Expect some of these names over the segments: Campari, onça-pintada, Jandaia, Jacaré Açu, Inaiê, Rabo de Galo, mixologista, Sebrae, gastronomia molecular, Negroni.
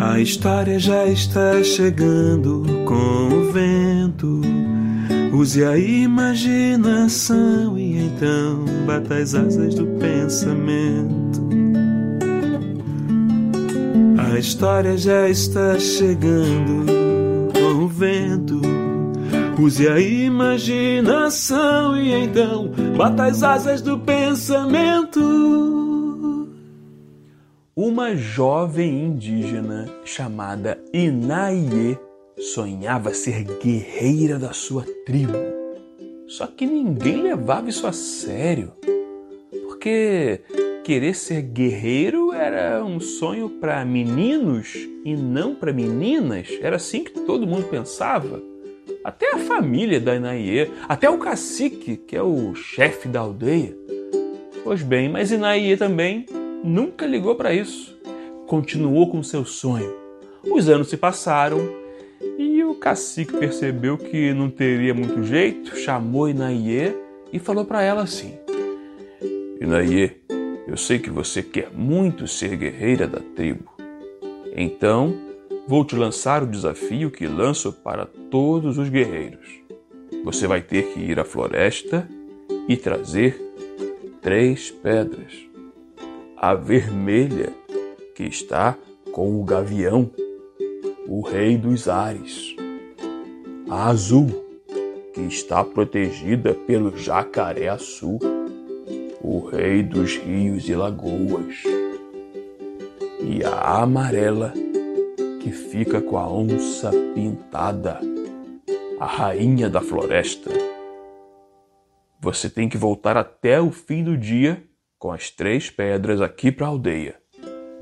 A história já está chegando com o vento. Use a imaginação e então bata as asas do pensamento. A história já está chegando com o vento. Use a imaginação e então bata as asas do pensamento. Uma jovem indígena chamada Inaiê sonhava ser guerreira da sua tribo. Só que ninguém levava isso a sério, porque querer ser guerreiro era um sonho para meninos e não para meninas. Era assim que todo mundo pensava. Até a família da Inaiê, até o cacique, que é o chefe da aldeia. Pois bem, mas Inaiê também nunca ligou para isso. Continuou com seu sonho. Os anos se passaram e o cacique percebeu que não teria muito jeito, chamou Inaiê e falou para ela assim: Inaiê, eu sei que você quer muito ser guerreira da tribo. Então, vou te lançar o desafio que lanço para todos os guerreiros. Você vai ter que ir à floresta e trazer 3 pedras. A vermelha, que está com o gavião, o rei dos ares. A azul, que está protegida pelo Jacaré Açu, o rei dos rios e lagoas. E a amarela, que fica com a onça-pintada, a rainha da floresta. Você tem que voltar até o fim do dia com as 3 pedras aqui para a aldeia.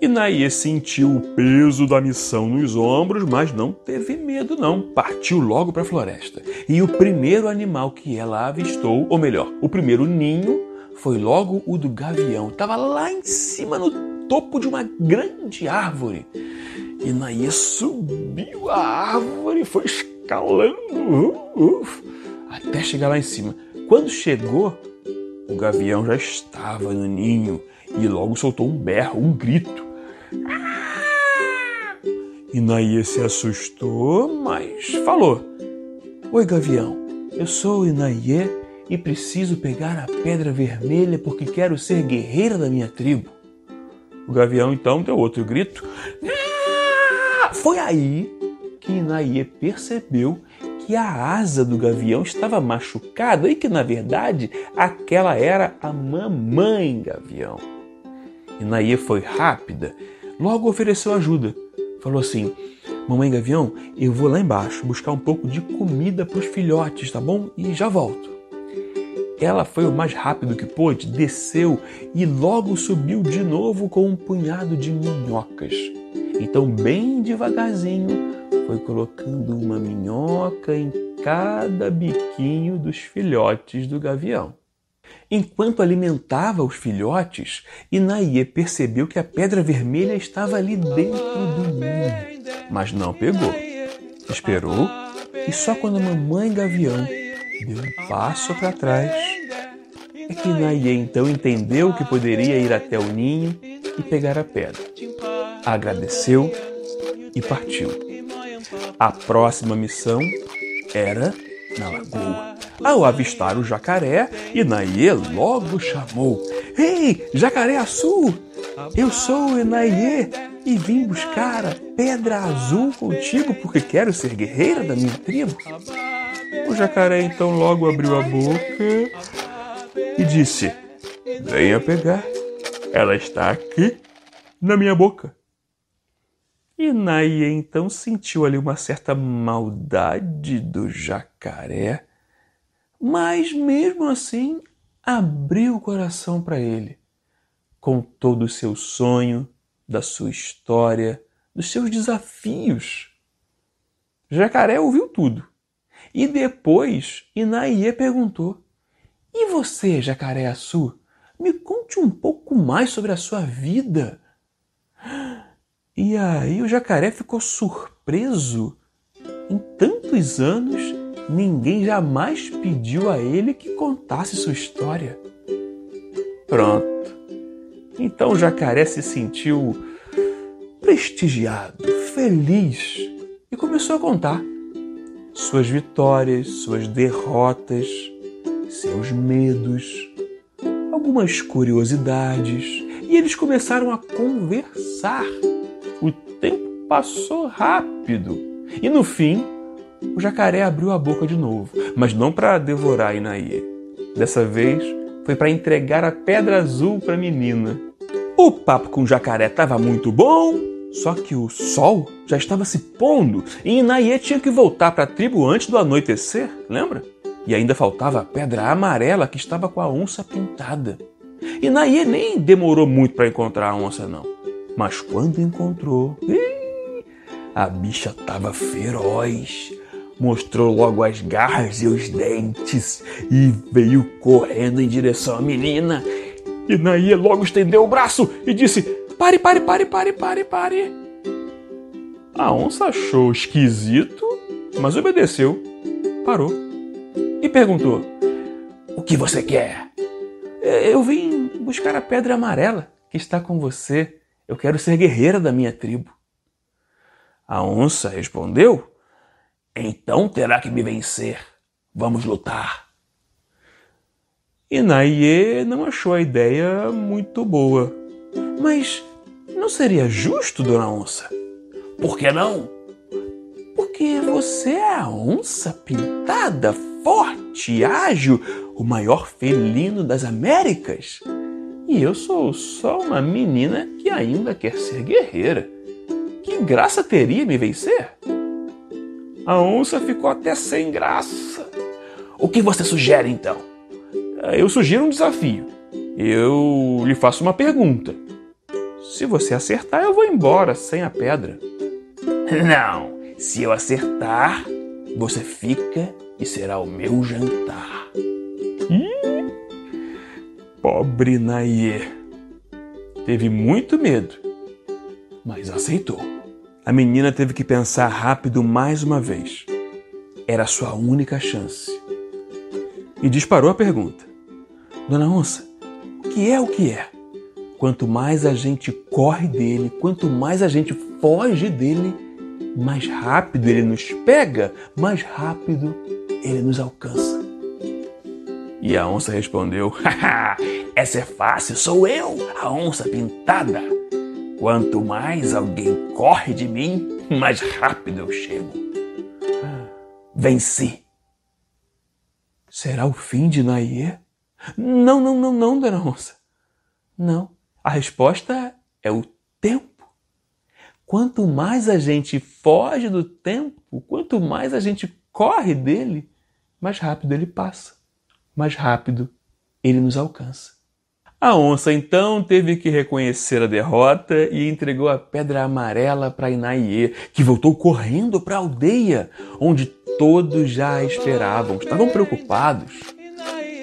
Inaiê sentiu o peso da missão nos ombros, mas não teve medo não. Partiu logo para a floresta. E o primeiro animal que ela avistou, ou melhor, o primeiro ninho, foi logo o do gavião. Estava lá em cima, no topo de uma grande árvore. Inaiê subiu a árvore e foi escalando até chegar lá em cima. Quando chegou, o gavião já estava no ninho e logo soltou um berro, um grito. Inaiê se assustou, mas falou: Oi, gavião, eu sou Inaiê e preciso pegar a pedra vermelha porque quero ser guerreira da minha tribo. O gavião então deu outro grito. Foi aí que Inaiê percebeu que a asa do gavião estava machucada e que, na verdade, aquela era a mamãe gavião. Inaiê foi rápida, logo ofereceu ajuda. Falou assim: Mamãe gavião, eu vou lá embaixo buscar um pouco de comida para os filhotes, tá bom? E já volto. Ela foi o mais rápido que pôde, desceu e logo subiu de novo com um punhado de minhocas. Então, bem devagarzinho, foi colocando uma minhoca em cada biquinho dos filhotes do gavião. Enquanto alimentava os filhotes, Inaiê percebeu que a pedra vermelha estava ali dentro do ninho, mas não pegou. Esperou e só quando a mamãe gavião deu um passo para trás é que Inaiê então entendeu que poderia ir até o ninho e pegar a pedra. Agradeceu e partiu. A próxima missão era na lagoa. Ao avistar o jacaré, Inaiê logo chamou: Ei, Jacaré Açu! Eu sou Inaiê e vim buscar a pedra azul contigo porque quero ser guerreira da minha tribo. O jacaré então logo abriu a boca e disse: Venha pegar, ela está aqui na minha boca. Inaiê então sentiu ali uma certa maldade do jacaré, mas mesmo assim abriu o coração para ele. Contou do seu sonho, da sua história, dos seus desafios. Jacaré ouviu tudo. E depois Inaiê perguntou: E você, Jacaré Açu, me conte um pouco mais sobre a sua vida. E aí o jacaré ficou surpreso. Em tantos anos, ninguém jamais pediu a ele que contasse sua história. Pronto. Então o jacaré se sentiu prestigiado, feliz, e começou a contar suas vitórias, suas derrotas, seus medos, algumas curiosidades, e eles começaram a conversar. O tempo passou rápido e, no fim, o jacaré abriu a boca de novo, mas não para devorar Inaiê. Dessa vez, foi para entregar a pedra azul para a menina. O papo com o jacaré estava muito bom, só que o sol já estava se pondo e Inaiê tinha que voltar para a tribo antes do anoitecer, lembra? E ainda faltava a pedra amarela que estava com a onça pintada. Inaiê nem demorou muito para encontrar a onça, não. Mas quando encontrou, a bicha estava feroz. Mostrou logo as garras e os dentes e veio correndo em direção à menina. Inaiê logo estendeu o braço e disse: "Pare, pare, pare, pare, pare, pare." A onça achou esquisito, mas obedeceu, parou e perguntou: "O que você quer?" "Eu vim buscar a pedra amarela que está com você. Eu quero ser guerreira da minha tribo." A onça respondeu: "Então terá que me vencer. Vamos lutar." Inaiê não achou a ideia muito boa. "Mas não seria justo, dona onça?" "Por que não?" "Porque você é a onça pintada, forte, ágil, o maior felino das Américas. E eu sou só uma menina que ainda quer ser guerreira. Que graça teria me vencer?" A onça ficou até sem graça. "O que você sugere, então?" "Eu sugiro um desafio. Eu lhe faço uma pergunta. Se você acertar, eu vou embora sem a pedra." "Não. Se eu acertar, você fica e será o meu jantar." Pobre Inaiê. Teve muito medo, mas aceitou. A menina teve que pensar rápido mais uma vez. Era a sua única chance. E disparou a pergunta: "Dona onça, o que é o que é? Quanto mais a gente corre dele, quanto mais a gente foge dele, mais rápido ele nos pega, mais rápido ele nos alcança." E a onça respondeu: "Haha, essa é fácil, sou eu, a onça pintada. Quanto mais alguém corre de mim, mais rápido eu chego. Venci." Será o fim de Inaiê? "Não, não, não, não, dona onça. Não. A resposta é o tempo. Quanto mais a gente foge do tempo, quanto mais a gente corre dele, mais rápido ele passa, mais rápido ele nos alcança." A onça, então, teve que reconhecer a derrota e entregou a pedra amarela para Inaiê, que voltou correndo para a aldeia, onde todos já a esperavam, estavam preocupados.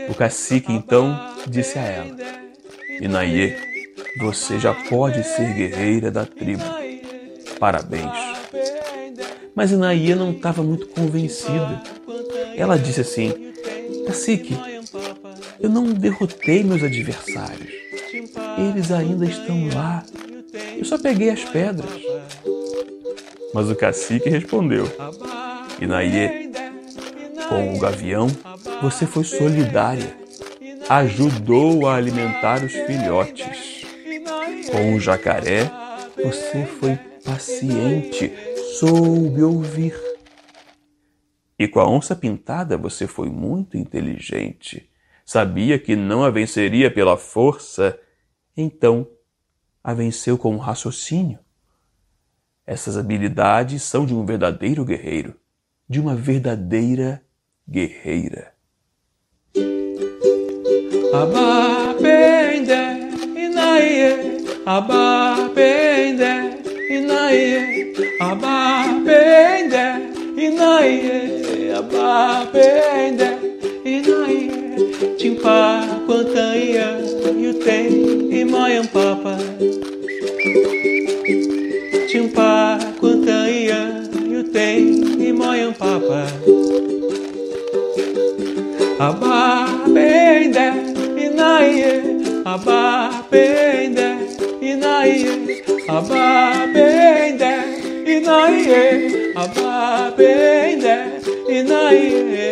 O cacique, então, disse a ela: "Inaiê, você já pode ser guerreira da tribo. Parabéns." Mas Inaiê não estava muito convencida. Ela disse assim: "Cacique, eu não derrotei meus adversários. Eles ainda estão lá. Eu só peguei as pedras." Mas o cacique respondeu: "Inaiê, com o gavião, você foi solidária. Ajudou a alimentar os filhotes. Com o jacaré, você foi paciente, soube ouvir. E com a onça pintada, você foi muito inteligente. Sabia que não a venceria pela força, então a venceu com um raciocínio. Essas habilidades são de um verdadeiro guerreiro, de uma verdadeira guerreira." Timpa, quantanha, yutei, e moyampapa. Timpa, quantanha, yutei, e moyampapa. Abapende, Inaiê, abapende, Inaiê, abapende. Inaiê, ababendé, Inaiê.